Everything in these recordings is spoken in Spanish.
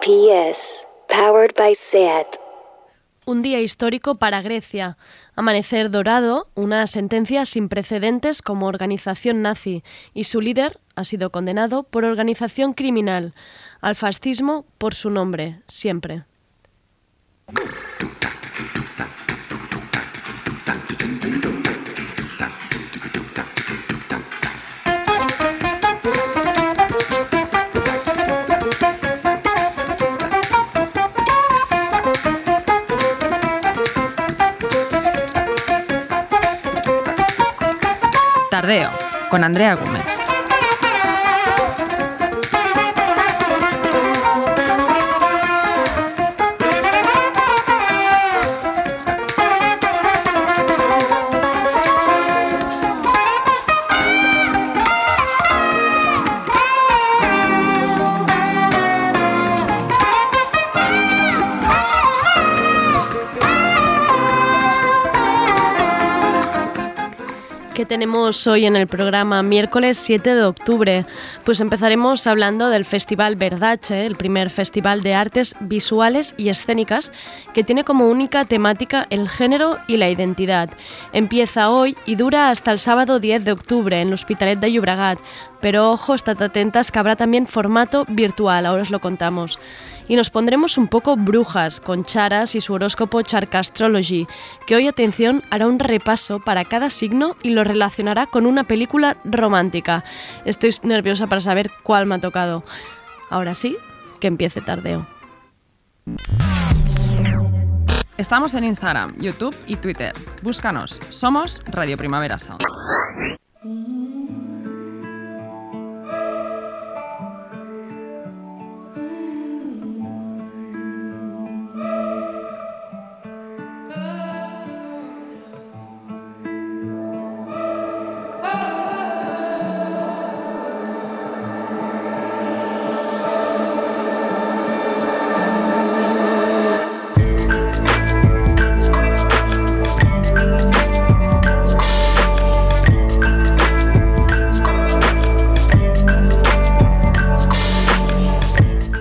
RPS, powered by SEAT. Un día histórico para Grecia. Amanecer dorado, una sentencia sin precedentes como organización nazi, y su líder ha sido condenado por organización criminal, al fascismo por su nombre, siempre. Tardeo, con Andrea Gómez. ¿Qué tenemos hoy en el programa? Miércoles 7 de octubre. Pues empezaremos hablando del Festival Verdache, el primer festival de artes visuales y escénicas que tiene como única temática el género y la identidad. Empieza hoy y dura hasta el sábado 10 de octubre en L'Hospitalet de Llobregat. Pero ojo, estad atentas que habrá también formato virtual, ahora os lo contamos. Y nos pondremos un poco brujas con Charas y su horóscopo Charcastrology, que hoy, atención, hará un repaso para cada signo y lo relacionará con una película romántica. Estoy nerviosa para saber cuál me ha tocado. Ahora sí, que empiece Tardeo. Estamos en Instagram, YouTube y Twitter. Búscanos, somos Radio Primavera Sound.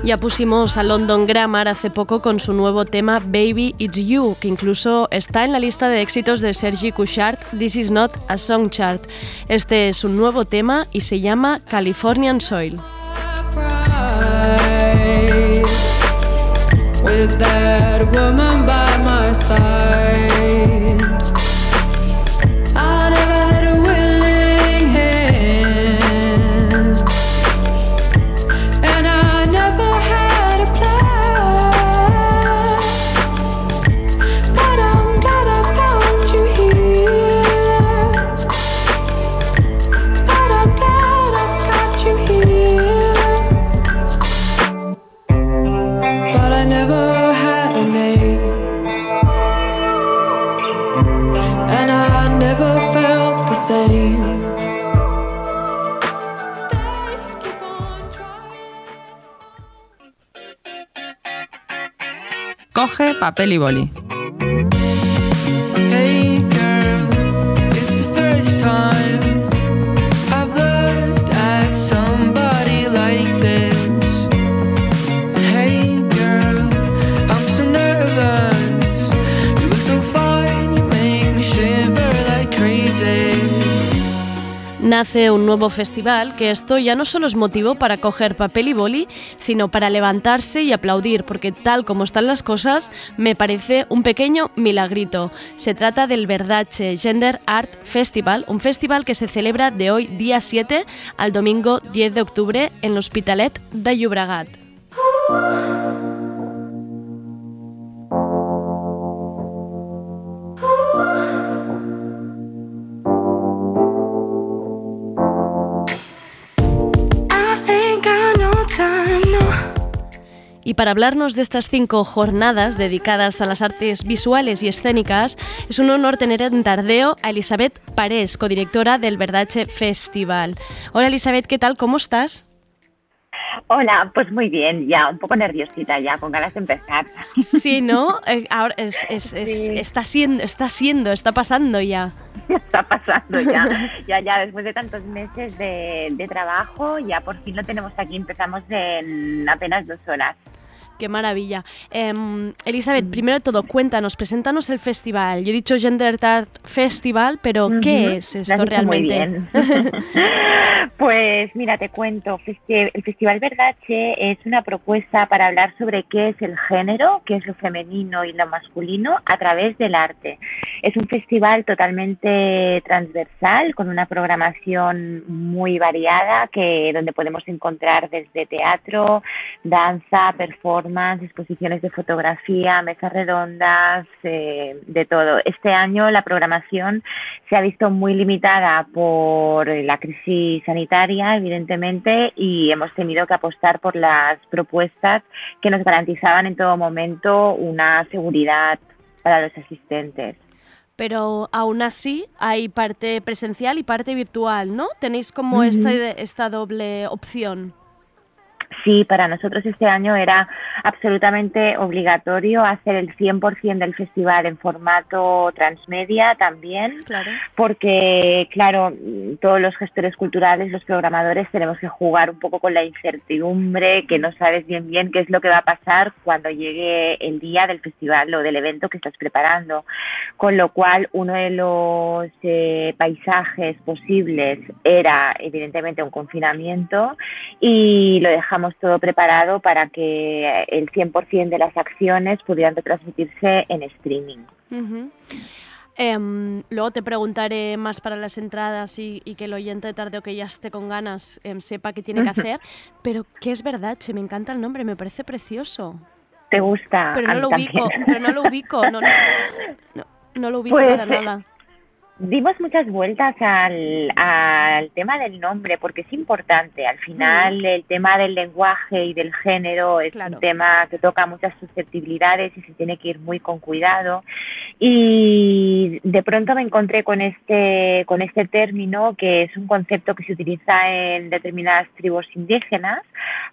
Ya pusimos a London Grammar hace poco con su nuevo tema Baby It's You, que incluso está en la lista de éxitos de Sergi Couchard, This is Not a Song Chart. Este es un nuevo tema y se llama Californian Soil. Coge papel y boli. Hey girl, it's the first time I've looked at somebody like this. Hey girl, I'm so nervous. You look so fine, you make me shiver like crazy. Nace un nuevo festival que esto ya no solo es motivo para coger papel y boli, sino para levantarse y aplaudir, porque tal como están las cosas, me parece un pequeño milagrito. Se trata del Verdache Gender Art Festival, un festival que se celebra de hoy día 7 al domingo 10 de octubre en l'Hospitalet de Llobregat. Y para hablarnos de estas 5 jornadas dedicadas a las artes visuales y escénicas, es un honor tener en Tardeo a Elizabeth Parez, codirectora del Verdache Festival. Hola Elizabeth, ¿qué tal? ¿Cómo estás? Hola, pues muy bien, ya un poco nerviosita ya, con ganas de empezar. Sí, ¿no? Ahora sí. Está pasando ya. Está pasando ya, después de tantos meses de trabajo, ya por fin lo tenemos aquí, empezamos en apenas 2 horas. Qué maravilla. Elizabeth, primero de todo, cuéntanos, preséntanos el festival. Yo he dicho Gender Art Festival, pero ¿qué es esto realmente? Muy bien. Pues mira, te cuento. El Festival Verdache es una propuesta para hablar sobre qué es el género, qué es lo femenino y lo masculino a través del arte. Es un festival totalmente transversal, con una programación muy variada, donde podemos encontrar desde teatro, danza, performance, exposiciones de fotografía, mesas redondas, de todo. Este año la programación se ha visto muy limitada por la crisis sanitaria, evidentemente, y hemos tenido que apostar por las propuestas que nos garantizaban en todo momento una seguridad para los asistentes. Pero aún así hay parte presencial y parte virtual, ¿no? Tenéis como esta doble opción. Sí, para nosotros este año era absolutamente obligatorio hacer el 100% del festival en formato transmedia también, claro. Porque, claro, todos los gestores culturales, los programadores, tenemos que jugar un poco con la incertidumbre, que no sabes bien qué es lo que va a pasar cuando llegue el día del festival o del evento que estás preparando. Con lo cual, uno de los paisajes posibles era, evidentemente, un confinamiento, y lo dejamos todo preparado para que el 100% de las acciones pudieran transmitirse en streaming. Uh-huh. Luego te preguntaré más para las entradas y que el oyente tarde o que ya esté con ganas sepa qué tiene que hacer, pero que es verdad, che, me encanta el nombre, me parece precioso. ¿Te gusta? Pero no lo ubico pues, para nada. Dimos muchas vueltas al tema del nombre porque es importante. Al final el tema del lenguaje y del género es claro. Un tema que toca muchas susceptibilidades y se tiene que ir muy con cuidado. Y de pronto me encontré con este término, que es un concepto que se utiliza en determinadas tribus indígenas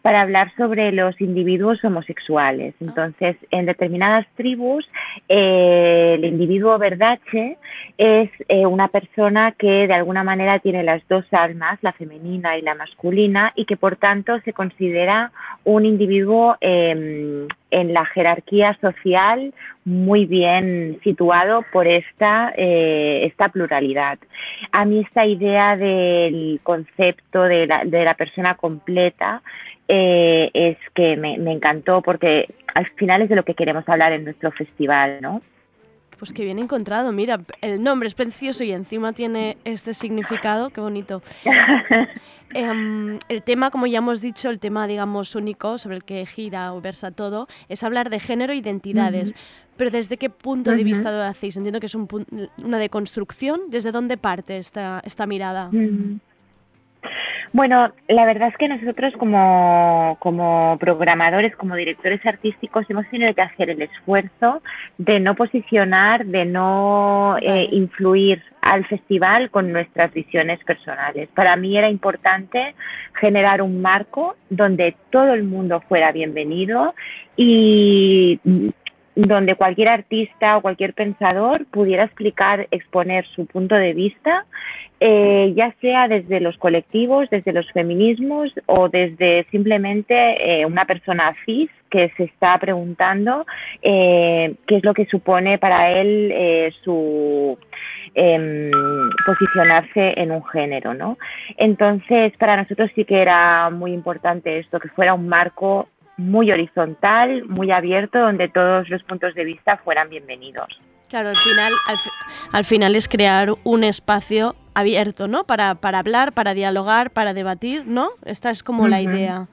para hablar sobre los individuos homosexuales. Entonces, en determinadas tribus el individuo verdache es una persona que de alguna manera tiene las dos almas, la femenina y la masculina, y que por tanto se considera un individuo en la jerarquía social muy bien situado por esta pluralidad. A mí esta idea del concepto de la persona completa es que me encantó, porque al final es de lo que queremos hablar en nuestro festival, ¿no? Pues qué bien encontrado, mira, el nombre es precioso y encima tiene este significado, qué bonito. El tema, como ya hemos dicho, el tema, digamos, único sobre el que gira o versa todo, es hablar de género e identidades. Uh-huh. Pero ¿desde qué punto de vista lo hacéis? Entiendo que es una deconstrucción. ¿Desde dónde parte esta mirada? Uh-huh. Bueno, la verdad es que nosotros como programadores, como directores artísticos, hemos tenido que hacer el esfuerzo de no posicionar, de no influir al festival con nuestras visiones personales. Para mí era importante generar un marco donde todo el mundo fuera bienvenido y donde cualquier artista o cualquier pensador pudiera exponer su punto de vista, ya sea desde los colectivos, desde los feminismos o desde simplemente una persona cis que se está preguntando qué es lo que supone para él su posicionarse en un género, ¿no? Entonces, para nosotros sí que era muy importante esto, que fuera un marco muy horizontal, muy abierto, donde todos los puntos de vista fueran bienvenidos. Claro, al final es crear un espacio abierto, ¿no? Para hablar, para dialogar, para debatir, ¿no? Esta es como la idea.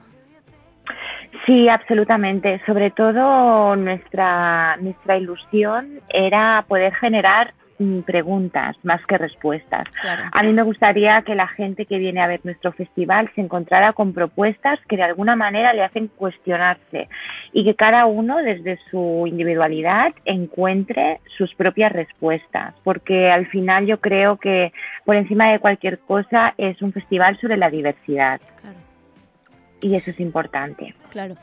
Sí, absolutamente. Sobre todo nuestra ilusión era poder generar preguntas más que respuestas. Claro. A mí me gustaría que la gente que viene a ver nuestro festival se encontrara con propuestas que de alguna manera le hacen cuestionarse y que cada uno desde su individualidad encuentre sus propias respuestas, porque al final yo creo que por encima de cualquier cosa es un festival sobre la diversidad. Claro. y eso es importante. Claro.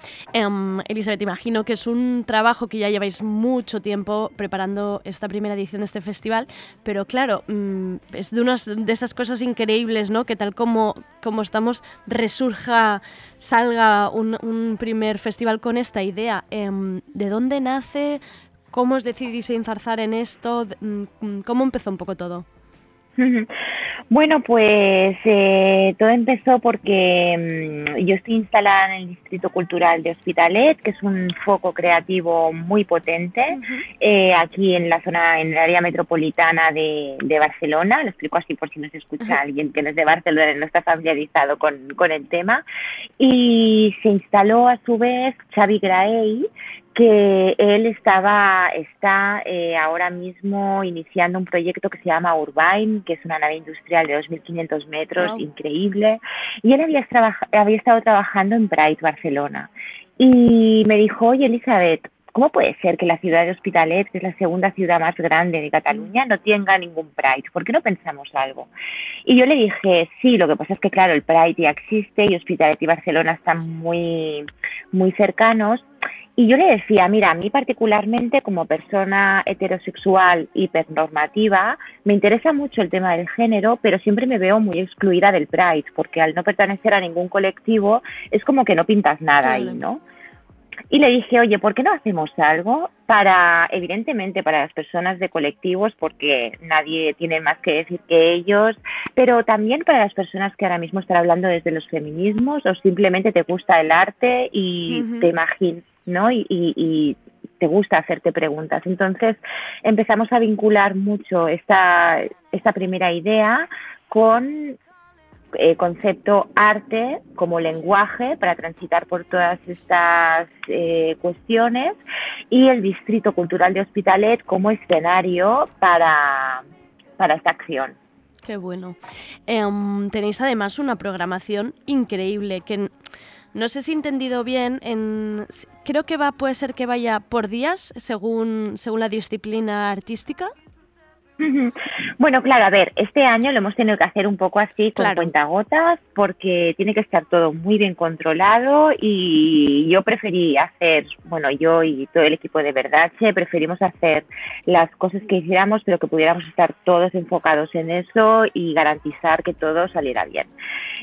Elizabeth, imagino que es un trabajo que ya lleváis mucho tiempo preparando esta primera edición de este festival, pero claro, es de unas de esas cosas increíbles, ¿no? Que tal como estamos, resurja, salga un primer festival con esta idea. ¿De dónde nace? ¿Cómo os decidís enzarzar en esto? ¿Cómo empezó un poco todo? Bueno, pues todo empezó porque yo estoy instalada en el Distrito Cultural de Hospitalet, que es un foco creativo muy potente, aquí en la zona, en el área metropolitana de Barcelona. Lo explico así por si nos escucha alguien que no es de Barcelona y no está familiarizado con el tema. Y se instaló a su vez Xavi Graei, que él está ahora mismo iniciando un proyecto que se llama Urbain, que es una nave industrial de 2.500 metros, wow, increíble, y él había estado trabajando en Pride, Barcelona, y me dijo, oye, Elizabeth, ¿cómo puede ser que la ciudad de Hospitalet, que es la segunda ciudad más grande de Cataluña, no tenga ningún Pride? ¿Por qué no pensamos algo? Y yo le dije, sí, lo que pasa es que, claro, el Pride ya existe y Hospitalet y Barcelona están muy, muy cercanos. Y yo le decía, mira, a mí particularmente como persona heterosexual hipernormativa me interesa mucho el tema del género, pero siempre me veo muy excluida del Pride, porque al no pertenecer a ningún colectivo es como que no pintas nada ahí, ¿no? Y le dije, oye, ¿por qué no hacemos algo para, evidentemente, para las personas de colectivos, porque nadie tiene más que decir que ellos, pero también para las personas que ahora mismo están hablando desde los feminismos o simplemente te gusta el arte y te imaginas, ¿no? Y te gusta hacerte preguntas. Entonces empezamos a vincular mucho esta primera idea con concepto arte como lenguaje para transitar por todas estas cuestiones, y el Distrito Cultural de Hospitalet como escenario para esta acción. Qué bueno. Tenéis además una programación increíble que no sé si he entendido bien, creo que puede ser que vaya por días según la disciplina artística. Bueno, claro, a ver, este año lo hemos tenido que hacer un poco así, con cuentagotas, porque tiene que estar todo muy bien controlado, y yo preferí hacer, bueno, yo y todo el equipo de Verdache preferimos hacer las cosas que hiciéramos, pero que pudiéramos estar todos enfocados en eso y garantizar que todo saliera bien.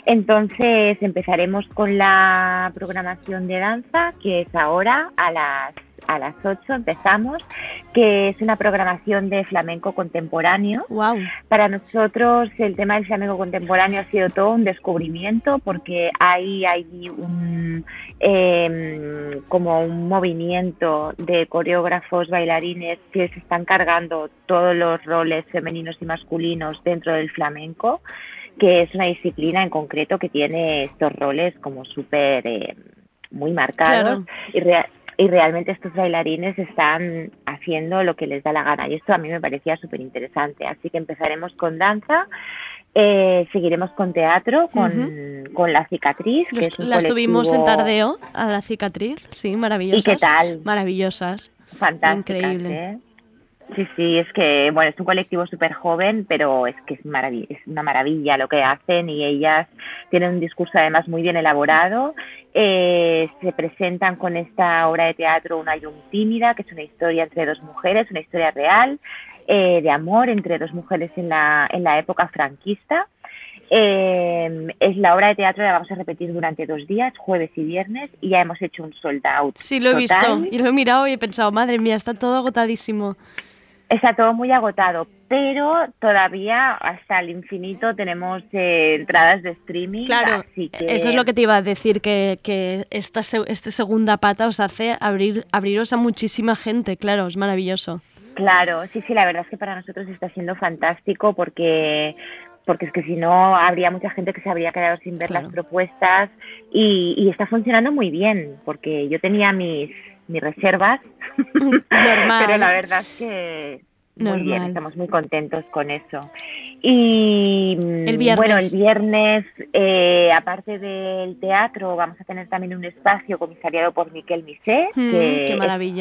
Entonces empezaremos con la programación de danza, que es ahora a las 8 empezamos, que es una programación de flamenco contemporáneo. Wow. Para nosotros el tema del flamenco contemporáneo ha sido todo un descubrimiento, porque hay como un movimiento de coreógrafos, bailarines que se están cargando todos los roles femeninos y masculinos dentro del flamenco, que es una disciplina en concreto que tiene estos roles como súper muy marcados, y realmente estos bailarines están haciendo lo que les da la gana, y esto a mí me parecía súper interesante. Así que empezaremos con danza, seguiremos con teatro, con La Cicatriz. Que es un colectivo... tuvimos en Tardeo, a La Cicatriz, sí, maravillosas. ¿Y qué tal? Maravillosas. Fantásticas. Increíble. Sí, es que, bueno, es un colectivo súper joven, pero es que es una maravilla lo que hacen, y ellas tienen un discurso además muy bien elaborado. Se presentan con esta obra de teatro Una Yum Tímida, que es una historia entre dos mujeres, una historia real de amor entre dos mujeres en la época franquista. Es la obra de teatro, la vamos a repetir durante 2 días, jueves y viernes, y ya hemos hecho un sold out. Sí, lo he visto y lo he mirado y he pensado, madre mía, está todo agotadísimo. Está todo muy agotado, pero todavía hasta el infinito tenemos entradas de streaming. Claro, así que... eso es lo que te iba a decir, que esta segunda pata os hace abriros a muchísima gente, claro, es maravilloso. Claro, sí, la verdad es que para nosotros está siendo fantástico, porque es que si no habría mucha gente que se habría quedado sin ver las propuestas, y está funcionando muy bien, porque yo tenía mis reservas, normal. Pero la verdad es que Normal. Muy bien, estamos muy contentos con eso. Y el viernes. Bueno, el viernes, aparte del teatro, vamos a tener también un espacio comisariado por Miquel Misé, que es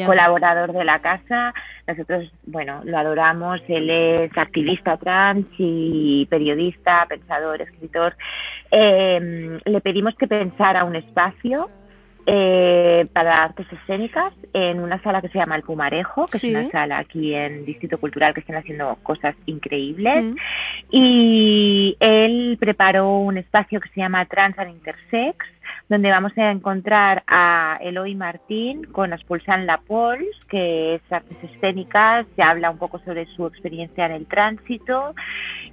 colaborador de la casa. Nosotros, bueno, lo adoramos. Él es activista trans y periodista, pensador, escritor. Le pedimos que pensara un espacio para artes escénicas en una sala que se llama El Pumarejo, que es una sala aquí en Distrito Cultural que están haciendo cosas increíbles. Y él preparó un espacio que se llama Trans and Intersex, donde vamos a encontrar a Eloy Martín con Expulsant la Pols, que es artes escénicas, se habla un poco sobre su experiencia en el tránsito.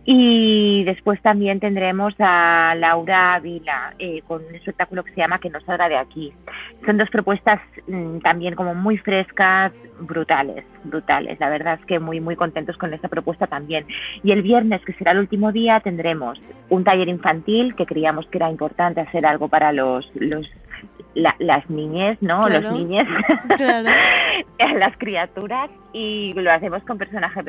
Y después también tendremos a Laura Vila con un espectáculo que se llama Que no salga de aquí. Son dos propuestas también como muy frescas, brutales. La verdad es que muy, muy contentos con esta propuesta también. Y el viernes, que será el último día, tendremos un taller infantil que creíamos que era importante hacer algo para las niñes, ¿no? Claro, los niñes, claro. Las criaturas, y lo hacemos con personaje.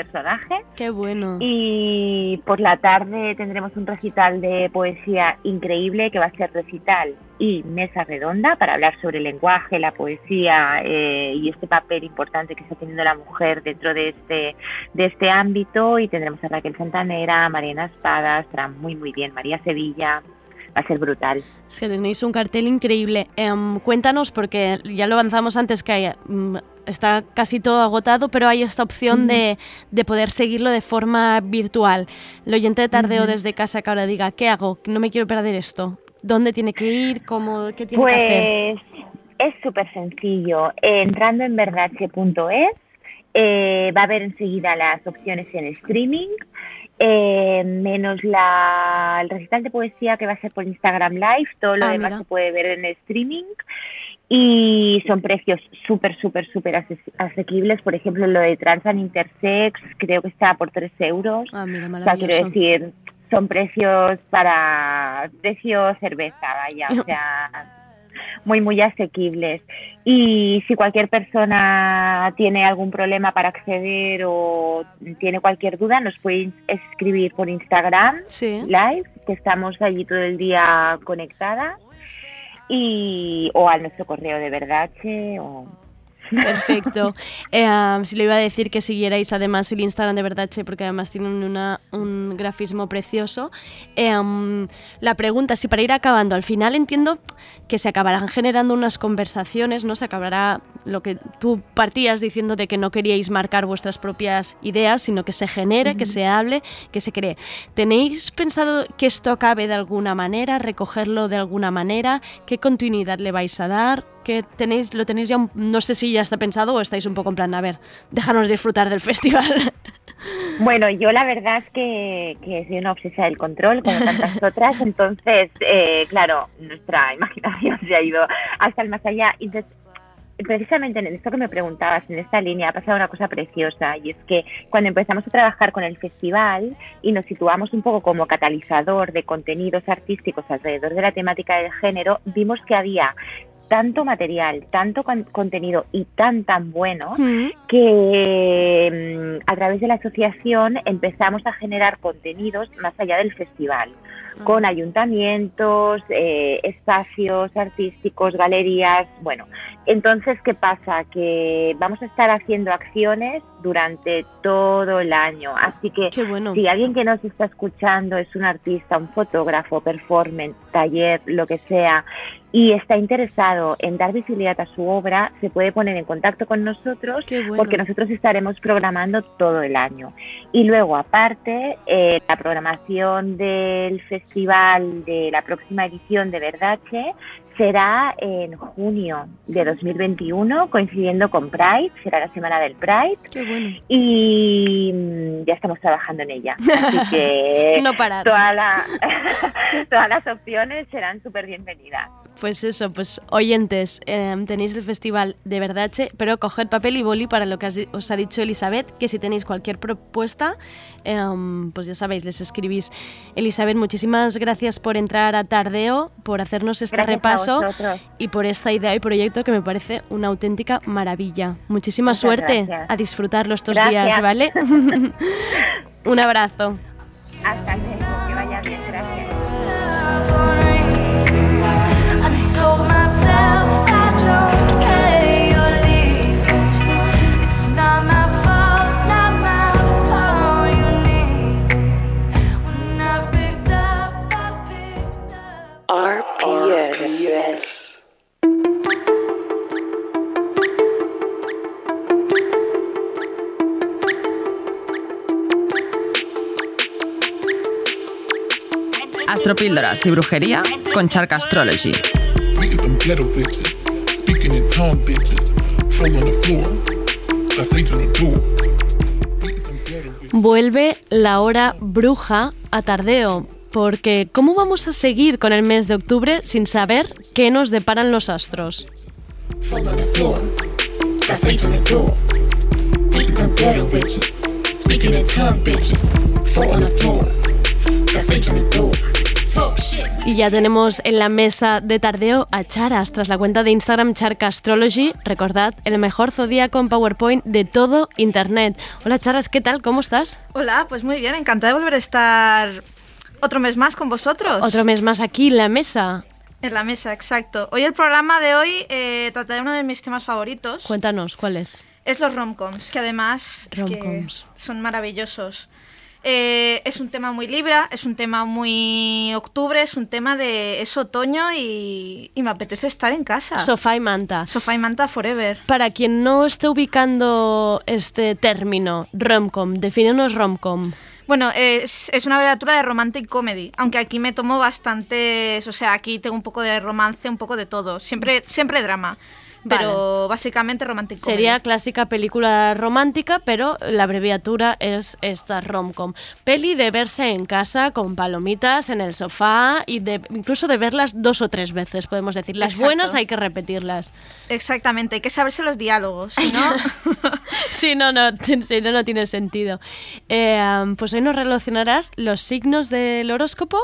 ¡Qué bueno! Y por la tarde tendremos un recital de poesía increíble, que va a ser recital y mesa redonda para hablar sobre el lenguaje, la poesía y este papel importante que está teniendo la mujer dentro de este ámbito. Y tendremos a Raquel Santanera, a Mariana Espadas, estará muy, muy bien, María Sevilla. Va a ser brutal. Es que tenéis un cartel increíble. Cuéntanos, porque ya lo avanzamos antes, que está casi todo agotado, pero hay esta opción de poder seguirlo de forma virtual. El oyente de Tardeo desde casa que ahora diga, ¿qué hago? No me quiero perder esto. ¿Dónde tiene que ir? ¿Cómo? ¿Qué tiene que hacer? Pues es súper sencillo. Entrando en verdache.es va a haber enseguida las opciones en streaming. Menos el recital de poesía, que va a ser por Instagram Live. Todo lo demás se puede ver en streaming. Y son precios súper asequibles. Por ejemplo, lo de Trans and Intersex creo que está por 3€. O sea, quiero decir, son precios para precio cerveza, vaya, o sea, muy, muy asequibles. Y si cualquier persona tiene algún problema para acceder o tiene cualquier duda, nos puede escribir por Instagram Live, que estamos allí todo el día conectadas, o a nuestro correo de Verdache. Perfecto. Si le iba a decir que siguierais además el Instagram de Verdache, porque además tienen un grafismo precioso. La pregunta, si para ir acabando, al final entiendo que se acabarán generando unas conversaciones, ¿no? Se acabará lo que tú partías diciendo de que no queríais marcar vuestras propias ideas, sino que se genere, que se hable, que se cree. ¿Tenéis pensado que esto acabe de alguna manera, recogerlo de alguna manera? ¿Qué continuidad le vais a dar? Que lo tenéis ya, no sé si ya está pensado o estáis un poco en plan, a ver, déjanos disfrutar del festival. Bueno, yo la verdad es que soy una obsesa del control, como tantas otras, entonces, claro, nuestra imaginación se ha ido hasta el más allá. Entonces, precisamente en esto que me preguntabas, en esta línea, ha pasado una cosa preciosa, y es que cuando empezamos a trabajar con el festival y nos situamos un poco como catalizador de contenidos artísticos alrededor de la temática del género, vimos que había tanto material, tanto contenido y tan bueno, que a través de la asociación empezamos a generar contenidos más allá del festival, con ayuntamientos, espacios artísticos, galerías. Bueno, entonces, ¿qué pasa? Que vamos a estar haciendo acciones durante todo el año, así que si alguien que nos está escuchando es un artista, un fotógrafo, performance, taller, lo que sea, y está interesado en dar visibilidad a su obra, se puede poner en contacto con nosotros, porque nosotros estaremos programando todo el año. Y luego, aparte, la programación del festival de la próxima edición de Verdache será en junio de 2021, coincidiendo con Pride, será la semana del Pride. Qué bueno. Y ya estamos trabajando en ella, así que no parar. Todas las opciones serán súper bienvenidas. Pues eso, pues oyentes, tenéis el festival de Verdache, pero coged papel y boli para lo que os ha dicho Elizabeth, que si tenéis cualquier propuesta, pues ya sabéis, les escribís. Elizabeth, muchísimas gracias por entrar a Tardeo, por hacernos este repaso y por esta idea y proyecto que me parece una auténtica maravilla. Muchísima suerte, gracias. A disfrutarlo estos días, ¿vale? Un abrazo. Hasta luego, que vaya bien, gracias. RPS. Astropíldoras y brujería con Charcastrology. Vuelve la hora bruja a Tardeo, porque ¿cómo vamos a seguir con el mes de octubre sin saber qué nos deparan los astros? Y ya tenemos en la mesa de Tardeo a Charas, tras la cuenta de Instagram Charcastrology. Recordad, el mejor zodíaco en PowerPoint de todo Internet. Hola Charas, ¿qué tal? ¿Cómo estás? Hola, pues muy bien, encantada de volver a estar otro mes más con vosotros. Otro mes más aquí en la mesa. En la mesa, exacto. Hoy el programa de hoy trataré uno de mis temas favoritos. Cuéntanos, ¿cuál es? Es los romcoms, que además es que son maravillosos. Es un tema muy Libra, es un tema muy octubre, es un tema de es otoño y me apetece estar en casa. Sofá y manta. Sofá y manta forever. Para quien no esté ubicando este término, romcom, definenos romcom. Bueno, es una abreviatura de romantic comedy, aunque aquí me tomo bastantes, o sea, aquí tengo un poco de romance, un poco de todo, siempre drama. Pero vale. Básicamente romántico. Sería clásica película romántica, pero la abreviatura es esta, romcom. Peli de verse en casa, con palomitas, en el sofá, y incluso de verlas 2 o 3 veces, podemos decir. Las exacto. Buenas hay que repetirlas. Exactamente, hay que saberse los diálogos, si no... no tiene sentido. Pues hoy nos relacionarás los signos del horóscopo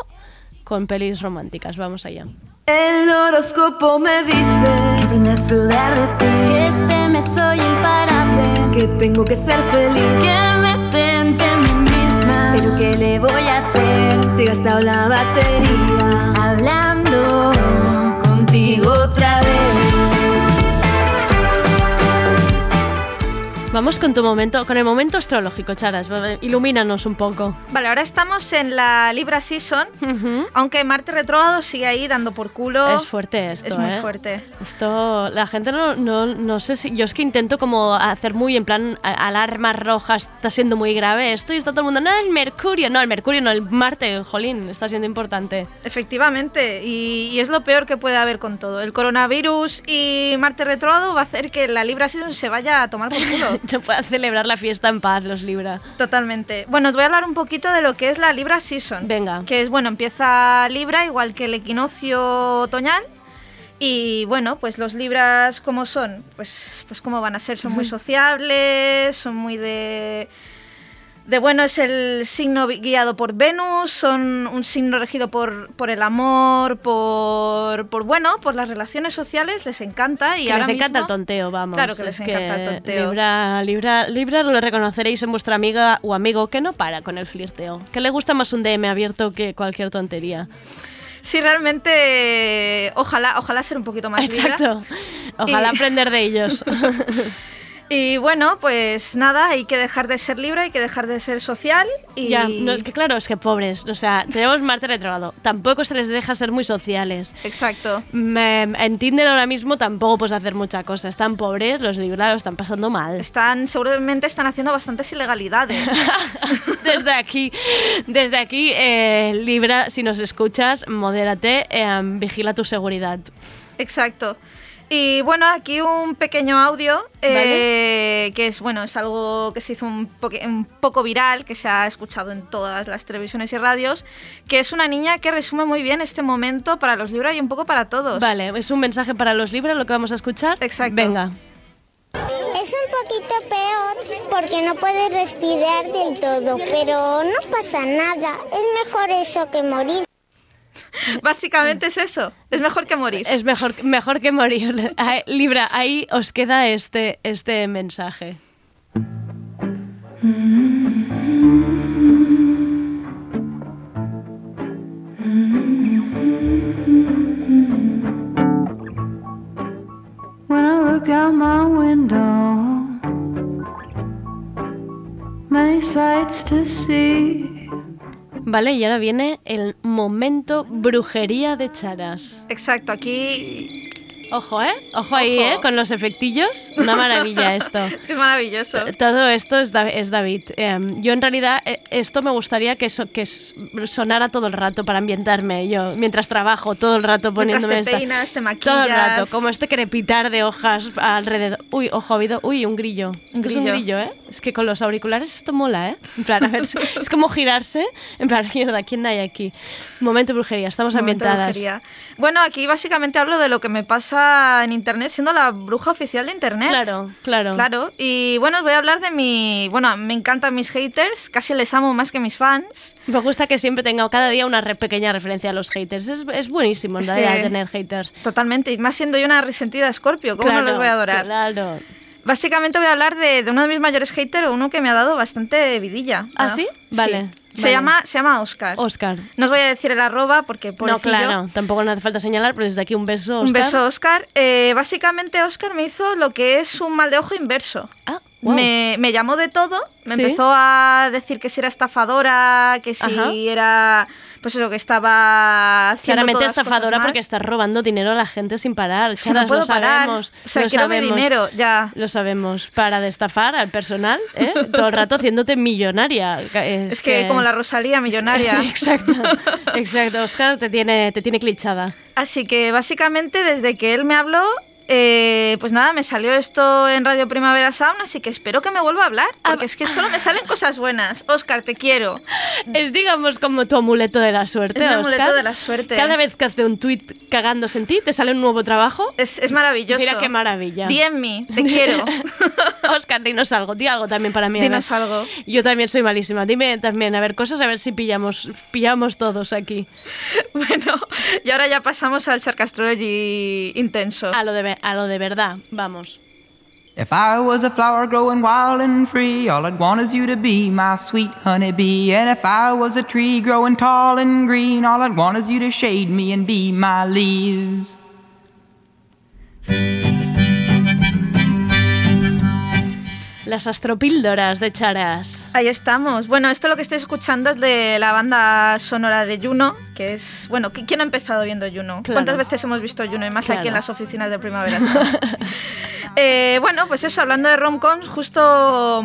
con pelis románticas. Vamos allá. El horóscopo me dice que vine a saludarte, que este mes soy imparable, que tengo que ser feliz, que me centre en mí misma, pero ¿qué le voy a hacer si he gastado la batería hablando contigo otra vez? Vamos con tu momento, con el momento astrológico, Charas, ilumínanos un poco. Vale, ahora estamos en la Libra Season, aunque Marte retrógrado sigue ahí dando por culo. Es fuerte esto, es muy fuerte. Esto, la gente no sé si... Yo es que intento como hacer muy en plan alarmas rojas, está siendo muy grave esto y está todo el mundo, no, el Mercurio, el Marte, jolín, está siendo importante. Efectivamente, y es lo peor que puede haber con todo. El coronavirus y Marte retrógrado va a hacer que la Libra Season se vaya a tomar por culo. No puedan celebrar la fiesta en paz los Libra. Totalmente. Bueno, os voy a hablar un poquito de lo que es la Libra Season. Venga. Que es, bueno, empieza Libra igual que el equinoccio otoñal. Y bueno, pues los Libras, ¿cómo son? Pues ¿cómo van a ser? Son muy sociables, son muy de bueno, es el signo guiado por Venus, son un signo regido por el amor, por las relaciones sociales, les encanta. Y que ahora les encanta mismo, el tonteo, vamos. Claro que les encanta el tonteo. Libra lo reconoceréis en vuestra amiga o amigo que no para con el flirteo, que le gusta más un DM abierto que cualquier tontería. Sí, realmente, ojalá ser un poquito más Libra. Exacto, ojalá aprender de ellos. Y bueno, pues nada, hay que dejar de ser libre, hay que dejar de ser social y... Ya, no, es que claro, es que pobres, o sea, tenemos Marte retrógrado, tampoco se les deja ser muy sociales. Exacto. En Tinder ahora mismo tampoco puedes hacer mucha cosa, están pobres, los Libra lo están pasando mal. Seguramente están haciendo bastantes ilegalidades. Desde aquí, Libra, si nos escuchas, modérate, vigila tu seguridad. Exacto. Y bueno, aquí un pequeño audio, ¿vale? Que es, bueno, es algo que se hizo un poco viral, que se ha escuchado en todas las televisiones y radios, que es una niña que resume muy bien este momento para los Libra y un poco para todos. Vale, es un mensaje para los Libra lo que vamos a escuchar. Exacto. Venga. Es un poquito peor porque no puedes respirar del todo, pero no pasa nada, es mejor eso que morir. Básicamente es eso, es mejor que morir. Es mejor que morir. Libra, ahí os queda este mensaje. When I look out my window, many sights to see. Vale, y ahora viene el momento brujería de Charas. Exacto, aquí... Ojo, ¿eh? Ojo ahí, ¿eh? Con los efectillos. Una maravilla esto. Es que es maravilloso. Todo esto es David. Yo en realidad esto me gustaría que sonara todo el rato para ambientarme. Yo mientras trabajo, todo el rato poniéndome esta... Mientras te peinas, te maquillas... Todo el rato, como este crepitar de hojas alrededor. Uy, ojo, ha habido... Uy, un grillo. Esto es un grillo, ¿eh? Es que con los auriculares esto mola, ¿eh? En plan, a ver, es como girarse. En plan, mierda, ¿quién hay aquí? Momento brujería, estamos ambientadas. Brujería. Bueno, aquí básicamente hablo de lo que me pasa en internet, siendo la bruja oficial de internet. Claro, claro. Claro. Y bueno, os voy a hablar de mi... Bueno, me encantan mis haters, casi les amo más que mis fans. Me gusta que siempre tenga cada día una pequeña referencia a los haters. Es buenísimo la idea de tener haters. Totalmente, y más siendo yo una resentida Scorpio, ¿cómo no los voy a adorar? Claro. Básicamente voy a hablar de uno de mis mayores haters, uno que me ha dado bastante vidilla, ¿no? ¿Ah, sí? Vale. Sí. Se llama Óscar. Óscar. No os voy a decir el arroba porque... No, claro, tampoco no hace falta señalar, pero desde aquí un beso, Óscar. Un beso, Óscar. Básicamente, Óscar me hizo lo que es un mal de ojo inverso. Ah, wow. Me llamó de todo, me empezó a decir que si era estafadora, que si era... Pues eso, que estaba haciendo todas las cosas mal. Claramente estafadora porque estás robando dinero a la gente sin parar. Si no puedo parar. Sabemos, o sea, quiero mi dinero, ya. Lo sabemos. Para destafar al personal, ¿eh? Todo el rato haciéndote millonaria. Es que como la Rosalía millonaria. Sí, exacto. Exacto, Óscar te tiene clichada. Así que básicamente desde que él me habló... pues nada, me salió esto en Radio Primavera Sound, así que espero que me vuelva a hablar, porque es que solo me salen cosas buenas. Óscar, te quiero. Es, digamos, como tu amuleto de la suerte, Óscar. Es mi amuleto de la suerte. Cada vez que hace un tuit cagándose en ti, te sale un nuevo trabajo. Es maravilloso. Mira qué maravilla. DM, te quiero. Óscar, dinos algo. Di algo también para mí. Dinos algo. Yo también soy malísima. Dime también, a ver, cosas, a ver si pillamos todos aquí. Bueno, y ahora ya pasamos al Charcastrology intenso. A lo de verdad, vamos. If I was a flower growing wild and free, all I'd want is you to be my sweet honeybee. And if I was a tree growing tall and green, all I'd want is you to shade me and be my leaves. Las astropíldoras de Charas. Ahí estamos. Bueno, esto lo que estoy escuchando es de la banda sonora de Juno, que es... Bueno, ¿quién ha empezado viendo Juno? Claro. ¿Cuántas veces hemos visto Juno? Y más claro, aquí en las oficinas de Primavera. Bueno, pues eso, hablando de rom-coms, justo...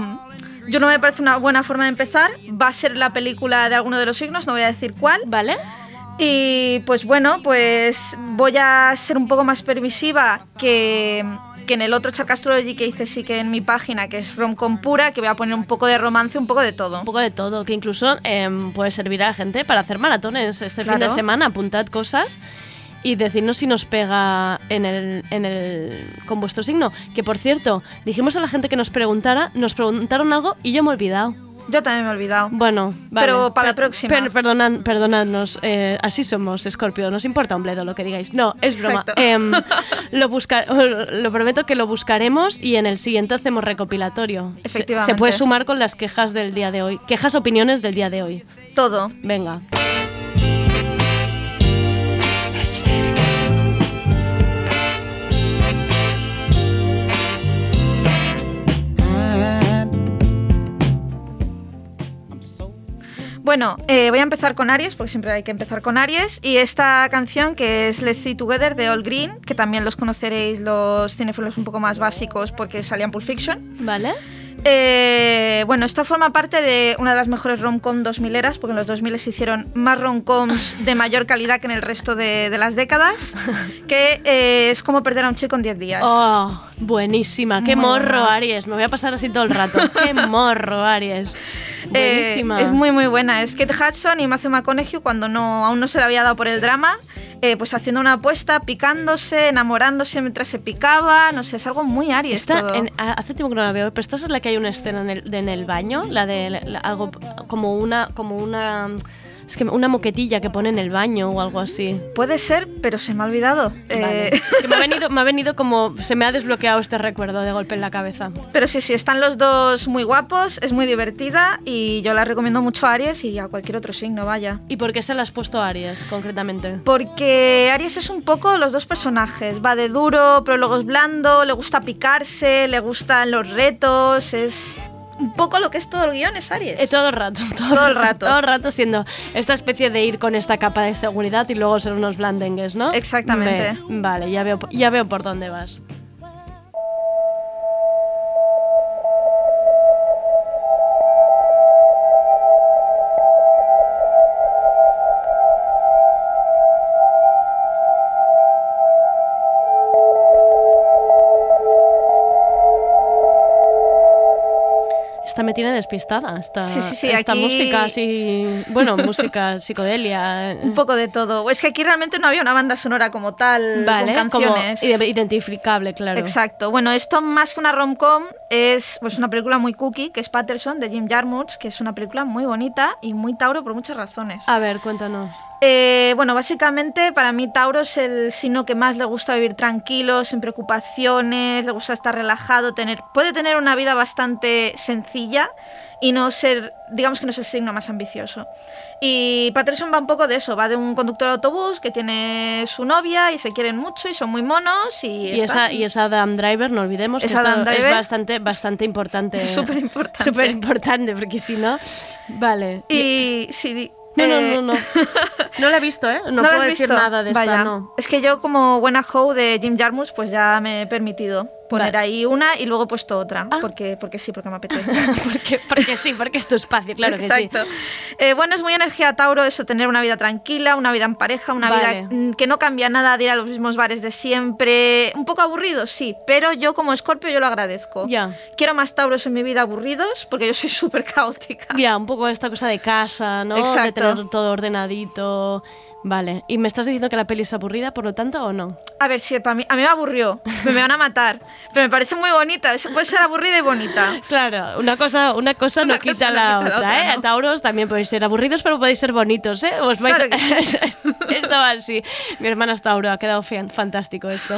Juno me parece una buena forma de empezar. Va a ser la película de alguno de los signos, no voy a decir cuál. Vale. Y pues bueno, pues voy a ser un poco más permisiva que en el otro Charcastrology que hice, sí que en mi página, que es Romcom Pura, que voy a poner un poco de romance, un poco de todo. Un poco de todo, que incluso puede servir a la gente para hacer maratones este fin de semana. Apuntad cosas y decidnos si nos pega con vuestro signo. Que, por cierto, dijimos a la gente que nos preguntaron algo y yo me he olvidado. Yo también me he olvidado. Bueno, vale. Pero para la próxima. Perdonadnos, así somos, Escorpio. Nos importa un bledo lo que digáis. No, es exacto. Broma. Lo prometo que lo buscaremos y en el siguiente hacemos recopilatorio. Efectivamente. Se puede sumar con las quejas del día de hoy. Quejas, opiniones del día de hoy. Todo. Venga. Bueno, voy a empezar con Aries, porque siempre hay que empezar con Aries, y esta canción que es Let's See Together de All Green, que también los conoceréis los cinéfilos un poco más básicos porque salían Pulp Fiction. Vale. Bueno, esto forma parte de una de las mejores rom-com 2000eras, porque en los 2000 se hicieron más rom-coms de mayor calidad que en el resto de las décadas, que es como perder a un chico en 10 días. ¡Oh! Buenísima. ¡Qué morro, Aries! Me voy a pasar así todo el rato. ¡Qué morro, Aries! Buenísima. Es muy, muy buena. Es Kate Hudson y Matthew McConaughey cuando aún no se le había dado por el drama. Pues haciendo una apuesta, picándose, enamorándose mientras se picaba, no sé, es algo muy Aries todo. Hace tiempo que no la veo, pero esta es la que hay una escena en el baño, la de algo como una es que una moquetilla que pone en el baño o algo así. Puede ser, pero se me ha olvidado. Vale. Es que me ha venido como... Se me ha desbloqueado este recuerdo de golpe en la cabeza. Pero sí, están los dos muy guapos, es muy divertida y yo la recomiendo mucho a Aries y a cualquier otro signo, vaya. ¿Y por qué se la has puesto a Aries, concretamente? Porque Aries es un poco los dos personajes. Va de duro, prólogos blando, le gusta picarse, le gustan los retos, es... Un poco lo que es todo el guión es Aries. Todo el rato. Todo el rato siendo esta especie de ir con esta capa de seguridad y luego ser unos blandengues, ¿no? Exactamente. Vale, ya veo por dónde vas. Me tiene despistada esta aquí... música así, bueno, música psicodelia, un poco de todo. Es que aquí realmente no había una banda sonora como tal, vale, con canciones como identificable, claro. Exacto. Bueno, esto más que una rom-com es pues una película muy cookie, que es Patterson de Jim Jarmusch, que es una película muy bonita y muy Tauro por muchas razones. A ver, cuéntanos. Bueno, básicamente para mí Tauro es el signo que más le gusta vivir tranquilo, sin preocupaciones, le gusta estar relajado, puede tener una vida bastante sencilla y no ser, digamos que no es el signo más ambicioso. Y Patterson va un poco de eso, va de un conductor de autobús que tiene su novia y se quieren mucho y son muy monos. Y esa Adam Driver, no olvidemos que esto es bastante importante. Súper importante. Súper importante, porque si no... Vale. Y sí... No. No la he visto, ¿eh? No puedo decir nada de esta, no. Es que yo, como buena hoe de Jim Jarmusch, pues ya me he permitido poner ahí una y luego he puesto otra. Porque sí, porque me apetece. porque sí, porque es tu espacio, claro. Exacto. Que sí. Bueno, es muy energía Tauro eso, tener una vida tranquila, una vida en pareja, una vida que no cambia nada, de ir a los mismos bares de siempre. Un poco aburrido, sí, pero yo como Escorpio yo lo agradezco. Yeah. Quiero más Tauros en mi vida aburridos porque yo soy súper caótica. Ya, un poco esta cosa de casa, ¿no? Exacto. De tener todo ordenadito... Vale, y me estás diciendo que la peli es aburrida, por lo tanto, ¿o no? A ver, sí, a mí me aburrió, me van a matar, pero me parece muy bonita, puede ser aburrida y bonita. Claro, una cosa no quita la otra, ¿eh? No. Tauros también podéis ser aburridos, pero podéis ser bonitos, ¿eh? Os vais claro a... sí. Esto va así. Mi hermana es Tauro, ha quedado fantástico esto.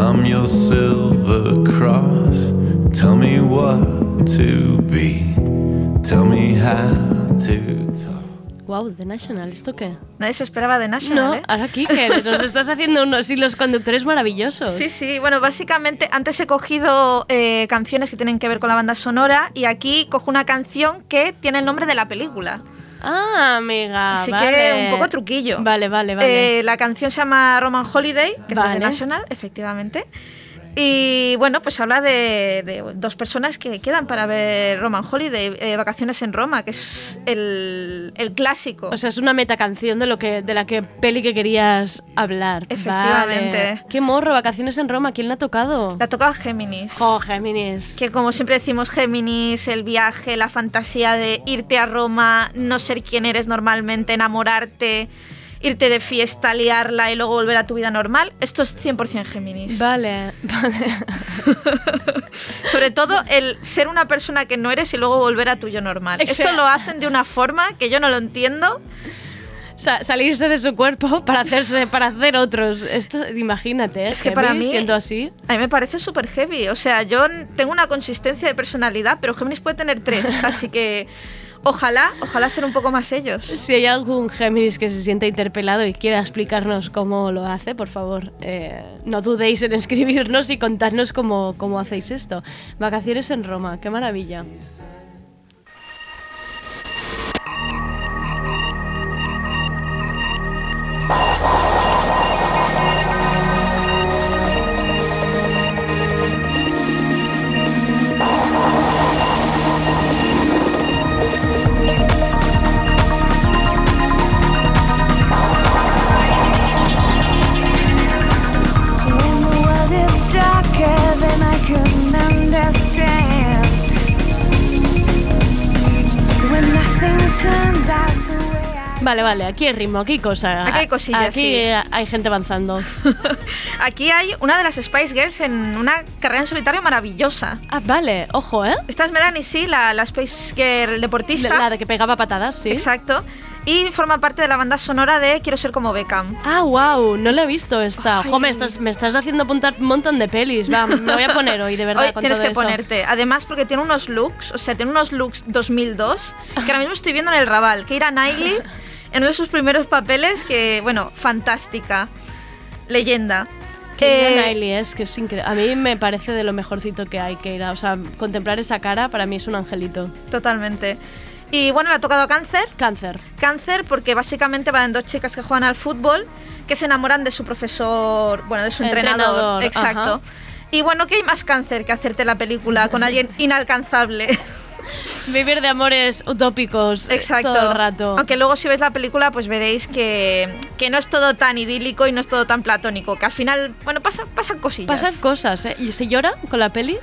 I'm your silver cross. Tell me what to be. Tell me how to talk. Wow, The National, ¿esto qué? Nadie se esperaba The National, no, ¿eh? Ahora aquí que nos estás haciendo unos hilos conductores maravillosos. Sí, bueno, básicamente antes he cogido canciones que tienen que ver con la banda sonora y aquí cojo una canción que tiene el nombre de la película. Ah, amiga. Así vale. Que un poco truquillo. Vale. La canción se llama Roman Holiday, que vale. Es de The National, efectivamente. Y bueno, pues habla de dos personas que quedan para ver Roman Holiday, Vacaciones en Roma, que es el clásico. O sea, es una metacanción de la peli que querías hablar. Efectivamente. Vale. Qué morro, Vacaciones en Roma, ¿quién la ha tocado? La ha tocado Géminis. Oh, Géminis. Que como siempre decimos, Géminis, el viaje, la fantasía de irte a Roma, no ser quien eres normalmente, enamorarte... Irte de fiesta, liarla y luego volver a tu vida normal. Esto es 100% Géminis. Vale. Sobre todo el ser una persona que no eres y luego volver a tu yo normal. Esto lo hacen de una forma que yo no lo entiendo. Salirse de su cuerpo para hacer otros. Esto, imagínate, es que para mí, siendo así... A mí me parece súper heavy. O sea, yo tengo una consistencia de personalidad, pero Géminis puede tener 3. Así que... Ojalá ser un poco más ellos. Si hay algún Géminis que se sienta interpelado y quiera explicarnos cómo lo hace, por favor, no dudéis en escribirnos y contarnos cómo hacéis esto. Vacaciones en Roma, qué maravilla. Vale, aquí hay ritmo, aquí hay cosas. Aquí hay cosillas, aquí sí. Hay gente avanzando. Aquí hay una de las Spice Girls en una carrera en solitario maravillosa. Ah, vale, ojo, ¿eh? Esta es Melanie C, la Spice Girl deportista. La de que pegaba patadas, sí. Exacto. Y forma parte de la banda sonora de Quiero ser como Beckham. Ah, wow, no la he visto esta. Ay. Jo, me estás haciendo apuntar un montón de pelis. Va, me voy a poner hoy, de verdad. Hoy con tienes todo que esto. Ponerte. Además, porque tiene unos looks, 2002, que ahora mismo estoy viendo en el Raval. Keira Knightley. En uno de sus primeros papeles, que, bueno, fantástica, leyenda. Keira Knightley es increíble. A mí me parece de lo mejorcito que hay, Keira. O sea, contemplar esa cara para mí es un angelito. Totalmente. Y bueno, le ha tocado Cáncer, porque básicamente van dos chicas que juegan al fútbol, que se enamoran de su profesor, bueno, de su entrenador. Exacto. Ajá. Y bueno, ¿qué hay más cáncer que hacerte la película con alguien inalcanzable? Vivir de amores utópicos. Exacto. Todo el rato. Aunque luego si veis la película pues veréis que no es todo tan idílico y no es todo tan platónico, que al final, bueno, pasan cosillas. Pasan cosas, ¿eh? ¿Y se llora con la peli?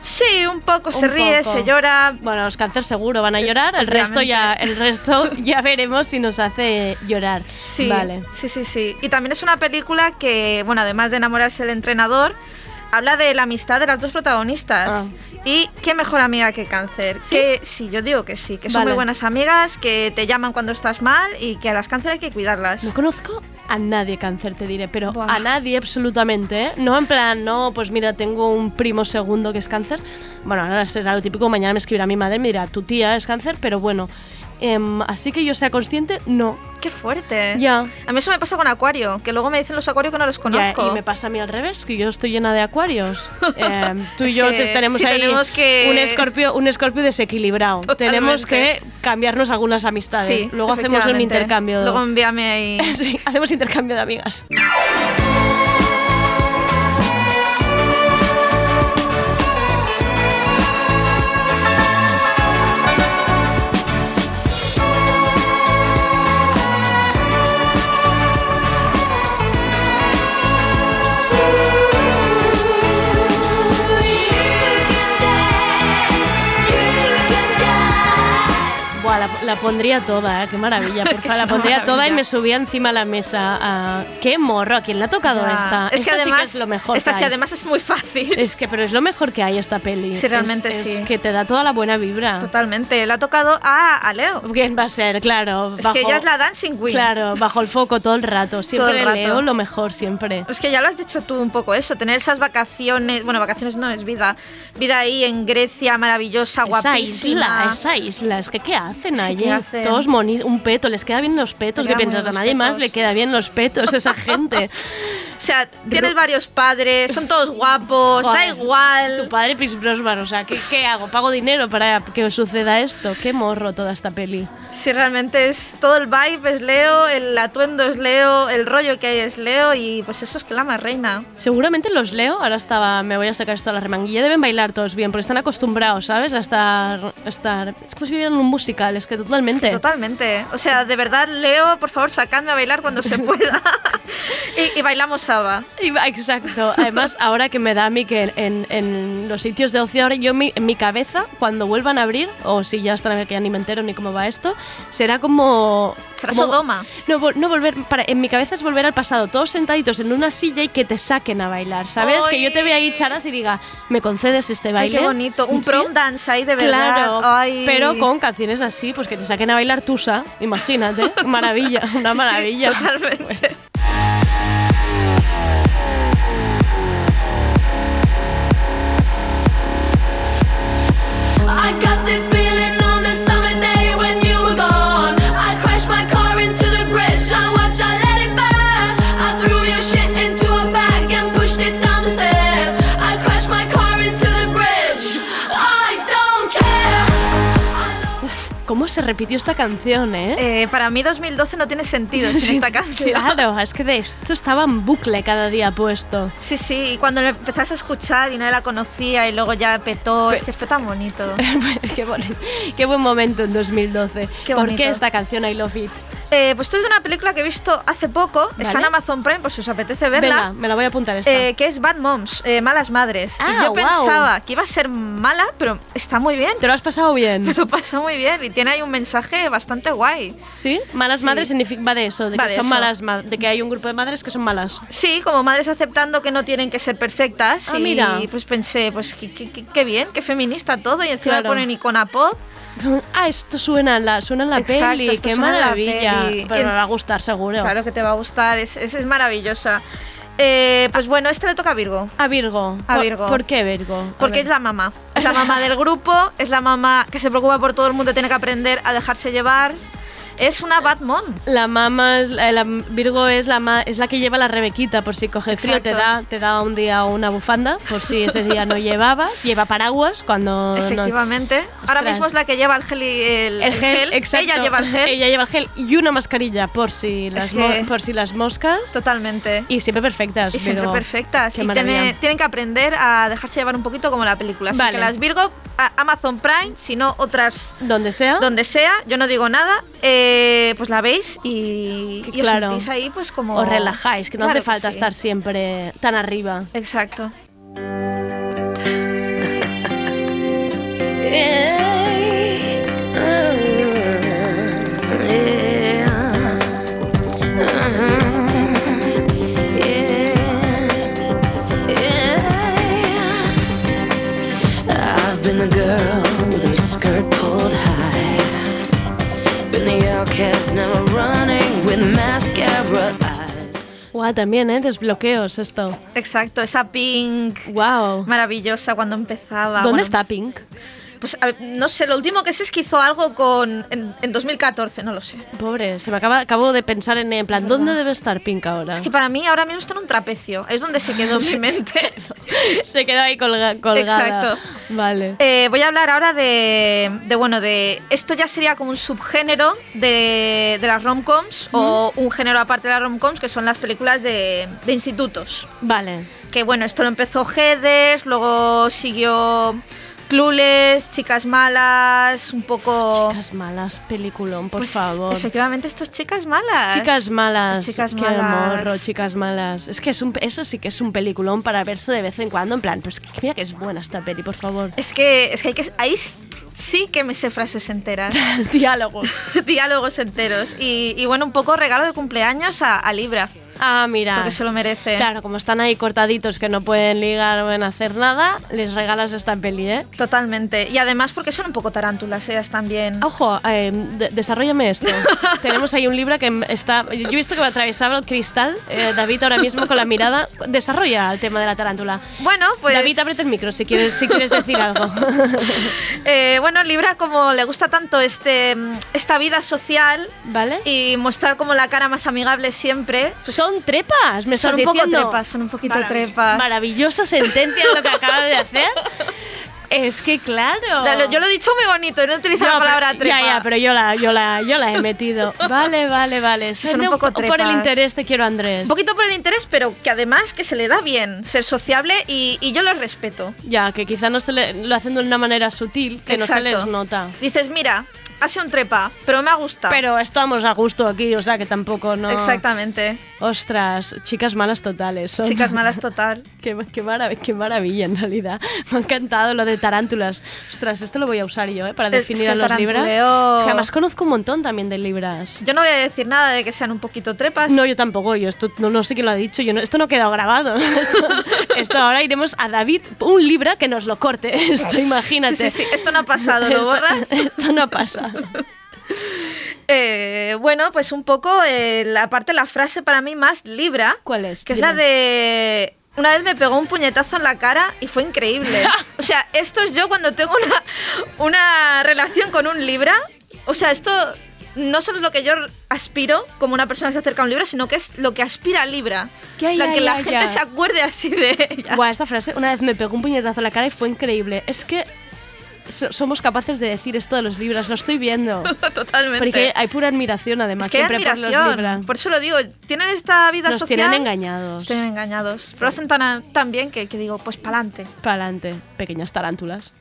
Sí, un poco, se ríe, se llora. Bueno, los cáncer seguro van a llorar, el resto ya veremos si nos hace llorar. Sí, vale. Sí. Y también es una película que, bueno, además de enamorarse del entrenador, habla de la amistad de las dos protagonistas. Ah. Y qué mejor amiga que Cáncer. ¿Sí? Sí, yo digo que sí, que son muy buenas amigas, que te llaman cuando estás mal y que a las Cáncer hay que cuidarlas. No conozco a nadie Cáncer, te diré, pero a nadie absolutamente, ¿eh? No en plan, no, pues mira, tengo un primo segundo que es Cáncer. Bueno, ahora será lo típico, mañana me escribirá mi madre y me dirá, tu tía es Cáncer, pero bueno. Así que yo sea consciente, no. ¡Qué fuerte! Ya. A mí eso me pasa con Acuario, que luego me dicen los Acuarios que no los conozco. Ya, y me pasa a mí al revés, que yo estoy llena de Acuarios. Tú y yo tenemos ahí un Escorpio desequilibrado. Totalmente. Tenemos que cambiarnos algunas amistades. Sí, luego hacemos un intercambio. Luego envíame ahí. Sí, hacemos intercambio de amigas. La pondría toda, ¿eh? Qué maravilla, porfa, la pondría maravilla. Toda y me subía encima a la mesa. ¡Qué morro! ¿A quién le ha tocado esta? Es que esta además, sí que es lo mejor. Esta sí, además es muy fácil. Pero es lo mejor que hay esta peli. Sí, realmente sí. Es que te da toda la buena vibra. Totalmente. Le ha tocado a Leo. ¿Quién va a ser? Claro. Es que ella es la Dancing Queen. Claro, bajo el foco todo el rato. Siempre el rato. Leo lo mejor, siempre. Es que ya lo has dicho tú un poco eso, tener esas vacaciones. Bueno, vacaciones no, es vida. Vida ahí en Grecia, maravillosa, guapísima. Esa isla. Es que ¿qué hacen ahí? Todos un peto, les queda bien los petos. ¿Qué piensas? A nadie más le queda bien los petos, esa gente. O sea, tienes varios padres, son todos guapos, joder, da igual. Tu padre Pierce Brosnan, o sea, ¿qué hago? ¿Pago dinero para que suceda esto? Qué morro toda esta peli. Sí, realmente es todo el vibe, es Leo, el atuendo es Leo, el rollo que hay es Leo y pues eso es que la más reina. Seguramente los Leo, ahora me voy a sacar esto a la remanguilla, deben bailar todos bien porque están acostumbrados, ¿sabes? A estar es como si vivieran un musical, es que Totalmente. O sea, de verdad, Leo, por favor, sacadme a bailar cuando se pueda. y bailamos Saba. Exacto. Además, ahora que me da a mí que en los sitios de ocio, ahora yo en mi cabeza, cuando vuelvan a abrir, o si ya están aquí, ya ni me entero ni cómo va esto, será como... Será como, Sodoma. No volver... en mi cabeza es volver al pasado, todos sentaditos en una silla y que te saquen a bailar, ¿sabes? ¡Ay! Que yo te vea ahí, Charas, y diga, ¿me concedes este baile? ¡Ay, qué bonito! Un prom dance ahí, de verdad. Claro, ¡ay! Pero con canciones así, pues que te saquen a bailar Tusa, imagínate, maravilla, una maravilla. Sí, totalmente. I got this feeling on the summer day. se repitió esta canción, ¿eh? Para mí 2012 no tiene sentido sin esta canción. Claro, es que de esto estaba en bucle cada día puesto. Sí, sí, y cuando la empezás a escuchar y nadie la conocía y luego ya petó, es que fue tan bonito. Qué bonito. Qué buen momento en 2012. Qué ¿Por qué esta canción I Love It? Pues esto es de una película que he visto hace poco, ¿vale? Está en Amazon Prime, pues si os apetece verla. Venga, me la voy a apuntar esta. Que es Bad Moms, Malas Madres. Ah, y yo pensaba que iba a ser mala, pero está muy bien. ¿Te lo has pasado bien? Me lo paso muy bien y tiene ahí un mensaje bastante guay. ¿Sí? Malas madres significa, va de eso, de que son malas, de que hay un grupo de madres que son malas. Sí, como madres aceptando que no tienen que ser perfectas. Ah, y mira. Pues pensé, pues qué bien, qué feminista todo, y encima ponen Icona Pop. Ah, esto suena en la exacto, peli, qué maravilla. Peli. Pero me va a gustar, seguro. Claro que te va a gustar, es maravillosa. Pues bueno, esta le toca a Virgo. A Virgo. ¿Por qué Virgo? Porque es la mamá. Es la mamá del grupo, es la mamá que se preocupa por todo el mundo, tiene que aprender a dejarse llevar. Es una bad mom. La mamá, Virgo es la que lleva la rebequita por si coge frío, te da un día una bufanda, por si ese día no llevabas, lleva paraguas cuando... Efectivamente. No, ahora mismo es la que lleva el gel. Ella lleva el gel y una mascarilla por si las moscas. Totalmente. Y siempre perfectas. Qué maravilla. Tienen que aprender a dejarse llevar un poquito como la película. Así que las Virgo, Amazon Prime, si no otras... Donde sea, yo no digo nada. Pues la veis y os sentís ahí pues como... Os relajáis, que no hace falta estar siempre tan arriba. Exacto. I've been a girl with her skirt pulled high. Wow, también, desbloqueos esto. Exacto, esa Pink. Wow. Maravillosa cuando empezaba. ¿Dónde está Pink? Pues a ver, no sé, lo último que sé es que hizo algo en 2014, no lo sé. Pobre, se me acabo de pensar en plan, ¿dónde debe estar Pink ahora? Es que para mí ahora mismo está en un trapecio, es donde se quedó mi mente. Se quedó ahí colgada. Exacto. Vale. Voy a hablar ahora de esto ya sería como un subgénero de las rom-coms o un género aparte de las rom-coms, que son las películas de institutos. Vale. Que bueno, esto lo empezó Heathers, luego siguió... Clueless, Chicas Malas, un poco... Chicas Malas, peliculón, por favor. Efectivamente, esto es Chicas Malas. Chicas Malas. Qué morro, Chicas Malas. Es que eso sí que es un peliculón para verse de vez en cuando, en plan, pues mira que es buena esta peli, por favor. Es que hay que... Ahí sí que me sé frases enteras. Diálogos enteros. Y bueno, un poco regalo de cumpleaños a Libra. Ah, mira. Porque se lo merece. Claro, como están ahí cortaditos que no pueden ligar o pueden hacer nada, les regalas esta peli, ¿eh? Totalmente. Y además porque son un poco tarántulas ellas también. Ojo, desarróllame esto. Tenemos ahí un libro que está... Yo he visto que me atravesaba el cristal, David, ahora mismo con la mirada. Desarrolla el tema de la tarántula. Bueno, pues... David, ábrete el micro si quieres decir algo. Bueno, Libra, como le gusta tanto esta vida social, ¿vale? Y mostrar como la cara más amigable siempre... Pues son trepas, me estás diciendo. Son un poquito trepas. Maravillosa sentencia lo que acaba de hacer. Es que claro. Yo lo he dicho muy bonito, no he utilizado la palabra trepa. Ya, pero yo la he metido. Vale. Son un poco trepas. Por el interés te quiero, Andrés. Un poquito por el interés, pero que además que se le da bien ser sociable y yo los respeto. Ya, que quizá no se le, lo hacen de una manera sutil, que exacto, no se les nota. Dices, mira... Ha sido un trepa, pero me ha gustado. Pero estamos a gusto aquí, o sea que tampoco no... Exactamente. Ostras, Chicas Malas totales. Son. Chicas Malas total. Qué maravilla, en realidad. Me ha encantado lo de tarántulas. Ostras, esto lo voy a usar yo, para definir a los Libras. Es que además conozco un montón también de Libras. Yo no voy a decir nada de que sean un poquito trepas. No, yo tampoco. Yo esto no sé quién lo ha dicho. Esto no ha quedado grabado. Esto ahora iremos a David, un Libra, que nos lo corte. Esto, imagínate. Sí. Esto no ha pasado, ¿lo borras? Esto no ha pasado. Bueno, pues un poco la frase para mí más Libra. ¿Cuál es? Que Libra es la de... Una vez me pegó un puñetazo en la cara y fue increíble. O sea, esto es yo cuando tengo una relación con un Libra. O sea, esto no solo es lo que yo aspiro como una persona que se acerca a un Libra, sino que es lo que aspira a Libra. La gente se acuerde así de ella. Buah, esta frase, una vez me pegó un puñetazo en la cara y fue increíble. Es que... somos capaces de decir esto de los libros, lo estoy viendo. Totalmente. Porque hay pura admiración, además, es que siempre por los libros. Por eso lo digo, tienen esta vida social. Nos tienen engañados. Nos tienen engañados. Pero hacen tan bien que digo, pues pa'lante. Pa'lante, pequeñas tarántulas.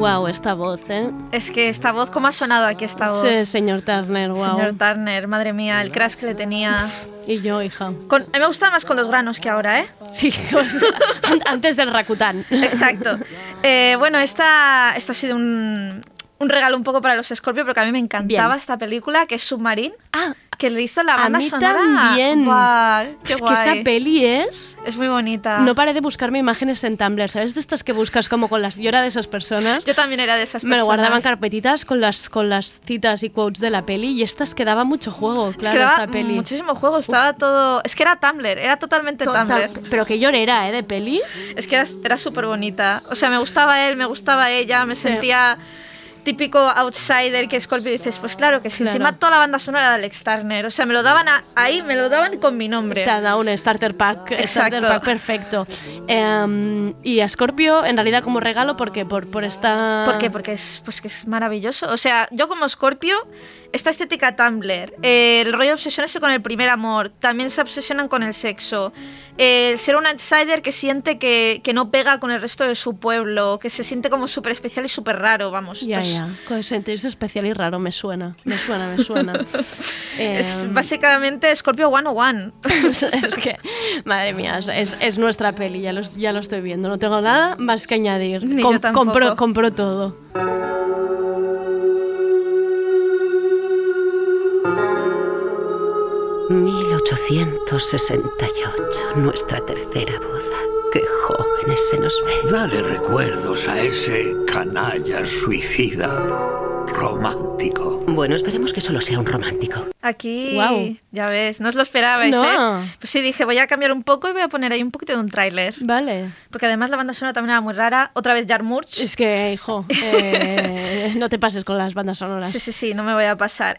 Wow, esta voz, ¿eh? Es que esta voz, ¿cómo ha sonado aquí esta voz? Sí, señor Turner, wow. Señor Turner, madre mía, el crash que le tenía. Y yo, hija. A mí me gustaba más con los granos que ahora, ¿eh? Sí, antes del Rakután. Exacto. Bueno, esta ha sido un regalo un poco para los Scorpio, porque a mí me encantaba esta película, que es Submarine. Ah, que le hizo la banda sonora. A mí también. Guau, qué guay. Que esa peli es... Es muy bonita. No paré de buscarme imágenes en Tumblr, ¿sabes? De estas que buscas como con las... Yo era de esas personas. Yo también era de esas personas. Me lo guardaban carpetitas con las citas y quotes de la peli, y estas que daba mucho juego, claro, esta peli. Muchísimo juego, estaba todo... Es que era Tumblr, era totalmente Tumblr. Pero que llorera, ¿eh? De peli. Es que era súper bonita. O sea, me gustaba él, me gustaba ella, me sentía... Típico outsider que Scorpio dices, pues claro que sí, claro. Encima toda la banda sonora de Alex Turner, o sea, me lo daban ahí, me lo daban con mi nombre. Te da un starter pack. Exacto. Starter pack perfecto. Y a Scorpio en realidad como regalo porque por esta... ¿Por qué? Porque es, pues, que es maravilloso. O sea, yo como Scorpio, esta estética Tumblr, el rollo de obsesionarse con el primer amor, también se obsesionan con el sexo, el ser un outsider que siente que no pega con el resto de su pueblo, que se siente como súper especial y súper raro, vamos. Yeah. Con sentirse especial y raro me suena. Es básicamente Scorpio 101. Es que, madre mía, es nuestra peli, ya lo estoy viendo. No tengo nada más que añadir. Ni yo tampoco. Compro todo. ...1868... nuestra tercera boda. ¡Qué jóvenes se nos ven! Dale recuerdos a ese canalla suicida romántico. Bueno, esperemos que solo sea un romántico. Aquí, wow. Ya ves, no os lo esperabais, no. ¿Eh? Pues sí, dije, voy a cambiar un poco y voy a poner ahí un poquito de un tráiler. Vale. Porque además la banda sonora también era muy rara. Otra vez Jarmusch. Es que, hijo, no te pases con las bandas sonoras. Sí, no me voy a pasar.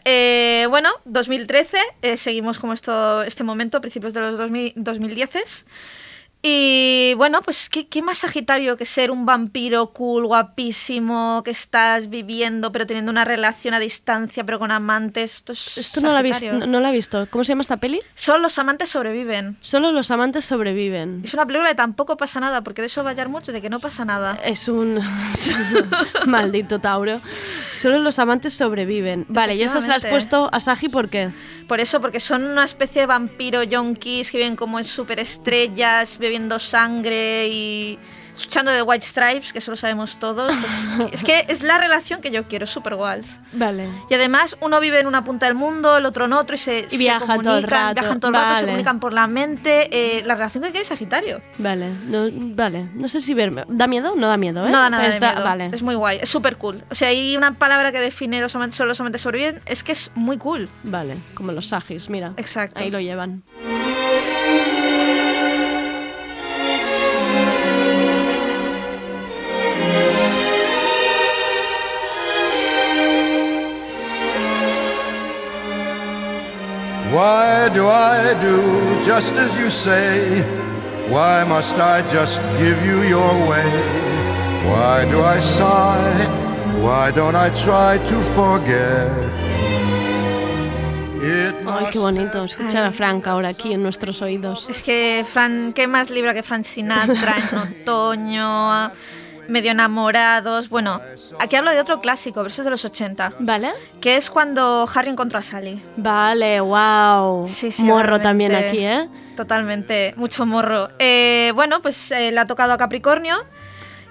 Bueno, 2013, seguimos como este momento, a principios de los 2010. Y bueno, pues ¿qué más Sagitario que ser un vampiro cool, guapísimo, que estás viviendo pero teniendo una relación a distancia pero con amantes? Esto no lo he visto. ¿Cómo se llama esta peli? Solo los amantes sobreviven. Solo los amantes sobreviven. Es una película que tampoco pasa nada, porque de eso va a hallar mucho, de que no pasa nada. Es un maldito Tauro. Solo los amantes sobreviven. Vale, y esta se la has puesto a Sagi, ¿por qué? Por eso, porque son una especie de vampiro yonkis que viven como en superestrellas, bebiendo sangre y escuchando de White Stripes, que eso lo sabemos todos. Pues es que es la relación que yo quiero, Super Walls. Vale. Y además uno vive en una punta del mundo, el otro en otro, y viajan todo el rato. Vale. Se comunican por la mente. La relación que quiere Sagitario. Vale. No sé si verme. ¿Da miedo? No da miedo, ¿eh? No da nada de miedo. Vale. Es muy guay, es súper cool. O sea, hay una palabra que define los amantes, solo los amantes sobreviven, es que es muy cool. Vale, como los Sagis, mira. Exacto. Ahí lo llevan. Why do I do just as you say? Why must I just give you your way? Why do I sigh? Why don't I try to forget? Ay, qué bonito escuchar a Frank ahora aquí en nuestros oídos. Es que Frank, ¿qué más libra que Frank Sinatra en otoño? Medio enamorados. Bueno, aquí hablo de otro clásico, versos de los 80. ¿Vale? Que es cuando Harry encontró a Sally. Vale, wow. Sí, morro también aquí, ¿eh? Totalmente, mucho morro. Bueno, pues le ha tocado a Capricornio.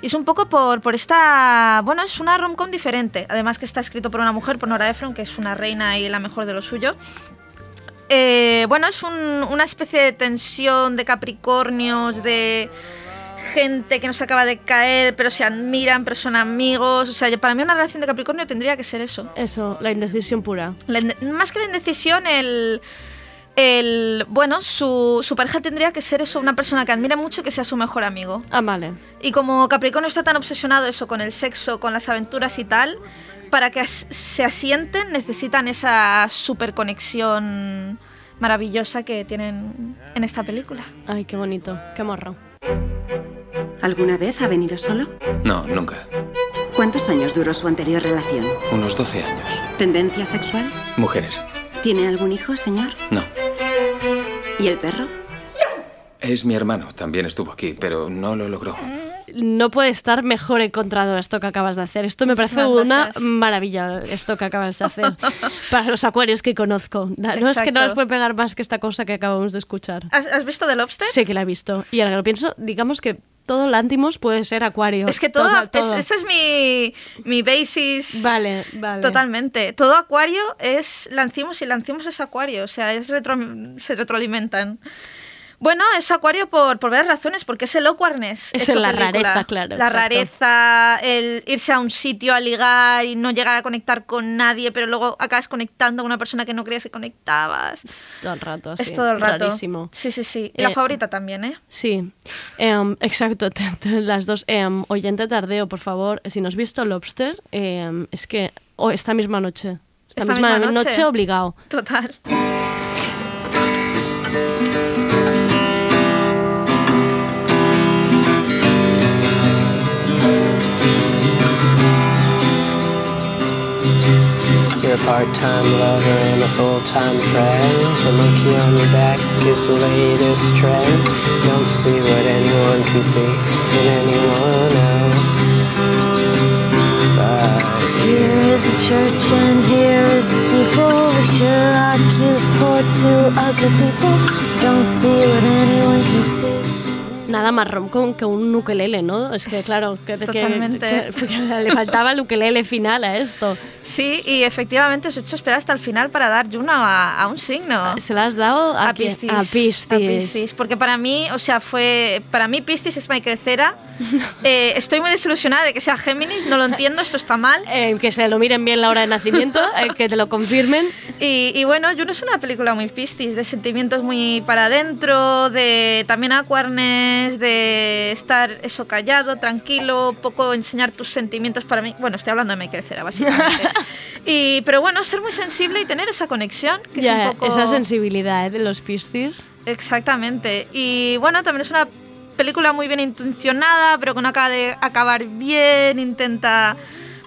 Y es un poco por esta... Bueno, es una rom-com diferente. Además que está escrito por una mujer, por Nora Ephron, que es una reina y la mejor de lo suyo. Bueno, es una especie de tensión de Capricornios, de... gente que no se acaba de caer, pero se admiran, pero son amigos. O sea, para mí una relación de Capricornio tendría que ser eso. Eso, la indecisión pura. Más que la indecisión, bueno, su pareja tendría que ser eso, una persona que admira mucho, que sea su mejor amigo. Ah, vale. Y como Capricornio está tan obsesionado eso con el sexo, con las aventuras y tal, para que se asienten necesitan esa superconexión maravillosa que tienen en esta película. Ay, qué bonito, qué morro. ¿Alguna vez ha venido solo? No, nunca. ¿Cuántos años duró su anterior relación? Unos 12 años. ¿Tendencia sexual? Mujeres. ¿Tiene algún hijo, señor? No. ¿Y el perro? Es mi hermano, también estuvo aquí, pero no lo logró. No puede estar mejor encontrado esto que acabas de hacer. Esto me parece una maravilla, esto que acabas de hacer. Para los acuarios que conozco. No, no es que no les puede pegar más que esta cosa que acabamos de escuchar. ¿Has visto The Lobster? Sí que la he visto. Y ahora que lo pienso, digamos que todo Lántimos puede ser acuario. Es que todo. Ese es mi basis. Vale, vale. Totalmente. Todo acuario es Lántimos y Lántimos es acuario. O sea, se retroalimentan. Bueno, es acuario por varias razones, porque es el awkwardness. Es la rareza, claro. La rareza, el irse a un sitio a ligar y no llegar a conectar con nadie, pero luego acabas conectando a una persona que no creías que conectabas. Es todo el rato, sí. Es todo el rato. Rarísimo. Sí, sí, sí. Y la favorita también, ¿eh? Sí. Exacto, las dos. Oyente tardeo, por favor, si no has visto Lobster, es que esta misma noche. Esta misma noche obligado. Total. A part-time lover and a full-time friend. The monkey on your back is the latest trend. Don't see what anyone can see in anyone else. But here is a church and here is a steeple. We sure are cute for two ugly people. Don't see what anyone can see. Nada más rom-com que un ukelele, ¿no? Es que, claro, que le faltaba el ukelele final a esto. Sí, y efectivamente os he hecho esperar hasta el final para dar Juno a un signo. ¿Se la has dado a Piscis? A Piscis, porque para mí, o sea, Piscis es mi crecera. Estoy muy desilusionada de que sea Géminis, no lo entiendo, esto está mal. Que se lo miren bien la hora de nacimiento, que te lo confirmen. Y bueno, Juno es una película muy Piscis, de sentimientos muy para adentro, de también acuarnes, de estar eso callado, tranquilo, poco enseñar tus sentimientos para mí. Bueno, estoy hablando de mi crecera, básicamente. Pero bueno, ser muy sensible y tener esa conexión. Que yeah, es un poco... Esa sensibilidad de los Piscis. Exactamente. Y bueno, también es una película muy bien intencionada, pero que no acaba de acabar bien, intenta...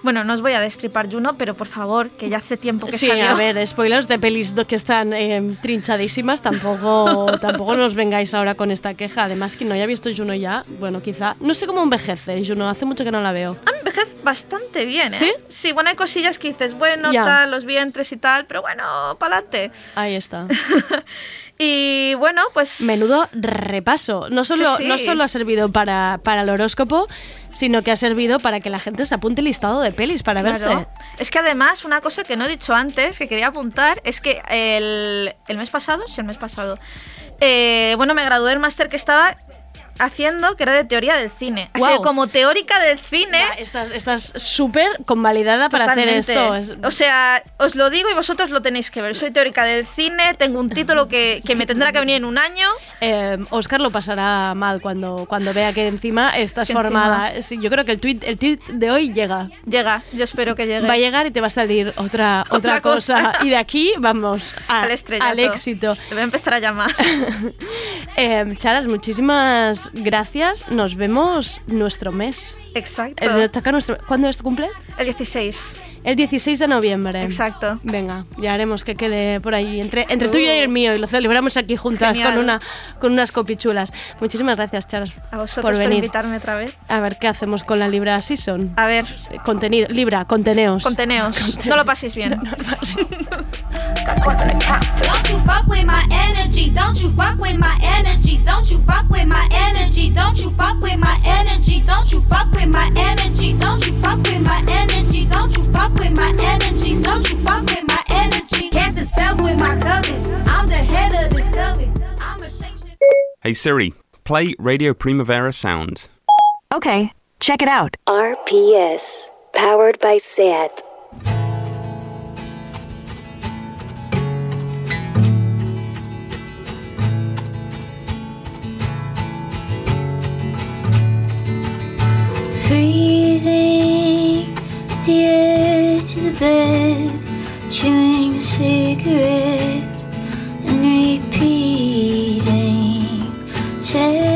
Bueno, no os voy a destripar Juno, pero por favor, que ya hace tiempo que salió. Sí, a ver, spoilers de pelis que están trinchadísimas, tampoco nos vengáis ahora con esta queja. Además, quien no haya visto Juno ya, bueno, quizá... No sé cómo envejece Juno, hace mucho que no la veo. Ah, envejece bastante bien, ¿eh? ¿Sí? Sí, bueno, hay cosillas que dices, bueno, yeah, tal, los vientres y tal, pero bueno, pa'lante. Ahí está. Y bueno, pues... Menudo repaso. No solo ha servido para el horóscopo, sino que ha servido para que la gente se apunte el listado de pelis para verse. Es que además, una cosa que no he dicho antes, que quería apuntar, es que el mes pasado, bueno, me gradué del máster que estaba... haciendo que era de teoría del cine. Wow. Así que como teórica del cine... Ya, estás súper convalidada para hacer esto. O sea, os lo digo y vosotros lo tenéis que ver. Soy teórica del cine, tengo un título que me tendrá que venir en un año. Óscar lo pasará mal cuando vea que encima estás formada. Encima. Sí, yo creo que el tweet de hoy llega. Llega, yo espero que llegue. Va a llegar y te va a salir otra cosa. Y de aquí vamos al éxito. Te voy a empezar a llamar. Charas, muchísimas gracias, nos vemos nuestro mes. Exacto. ¿Cuándo es tu cumple? El 16. El 16 de noviembre. Exacto. Venga, ya haremos que quede por ahí, entre tuyo y el mío, y lo celebramos aquí juntas con unas copichulas. Muchísimas gracias, Charas, a vosotros por invitarme otra vez. A ver qué hacemos con la Libra Season. A ver. Contenido, Libra, conteneos. No lo paséis bien. Don't you fuck with my energy, don't you fuck with my energy, don't you fuck with my energy, don't you fuck with my energy, don't you fuck with my energy, don't you fuck with my energy, don't you fuck with my energy, don't you fuck with my energy. Casting spells with my cousins, I'm the head of this coven. I'm a shapeshifter. Hey Siri, play Radio Primavera Sound. Okay, check it out. RPS, powered by SAT. Freezing at the edge of the bed, chewing a cigarette and repeating shadows.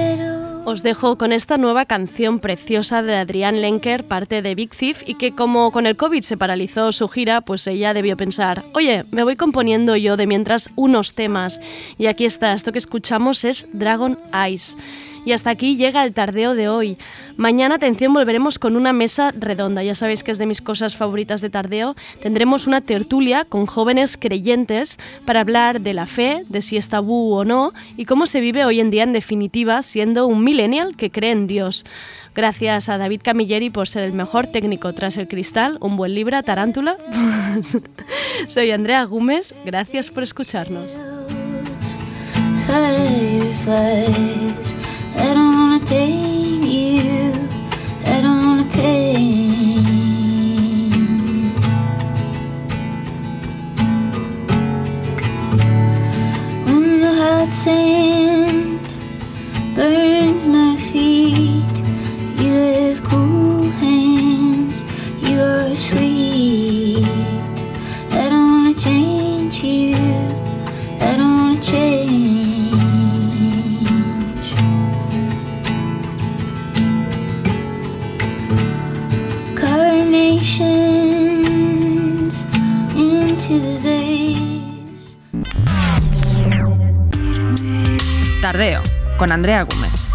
Os dejo con esta nueva canción preciosa de Adrienne Lenker, parte de Big Thief, y que como con el COVID se paralizó su gira, pues ella debió pensar, oye, me voy componiendo yo de mientras unos temas. Y aquí está, esto que escuchamos es Dragon Eyes. Y hasta aquí llega el tardeo de hoy. Mañana, atención, volveremos con una mesa redonda. Ya sabéis que es de mis cosas favoritas de tardeo. Tendremos una tertulia con jóvenes creyentes para hablar de la fe, de si es tabú o no, y cómo se vive hoy en día, en definitiva, siendo un millennial que cree en Dios. Gracias a David Camilleri por ser el mejor técnico tras el cristal, un buen libra, tarántula. Soy Andrea Gómez, gracias por escucharnos. I don't wanna tame you, I don't wanna tame. When the hot sand burns my feet, you have cool hands, you're sweet. I don't wanna change you, I don't wanna change. Tardeo con Andrea Gómez.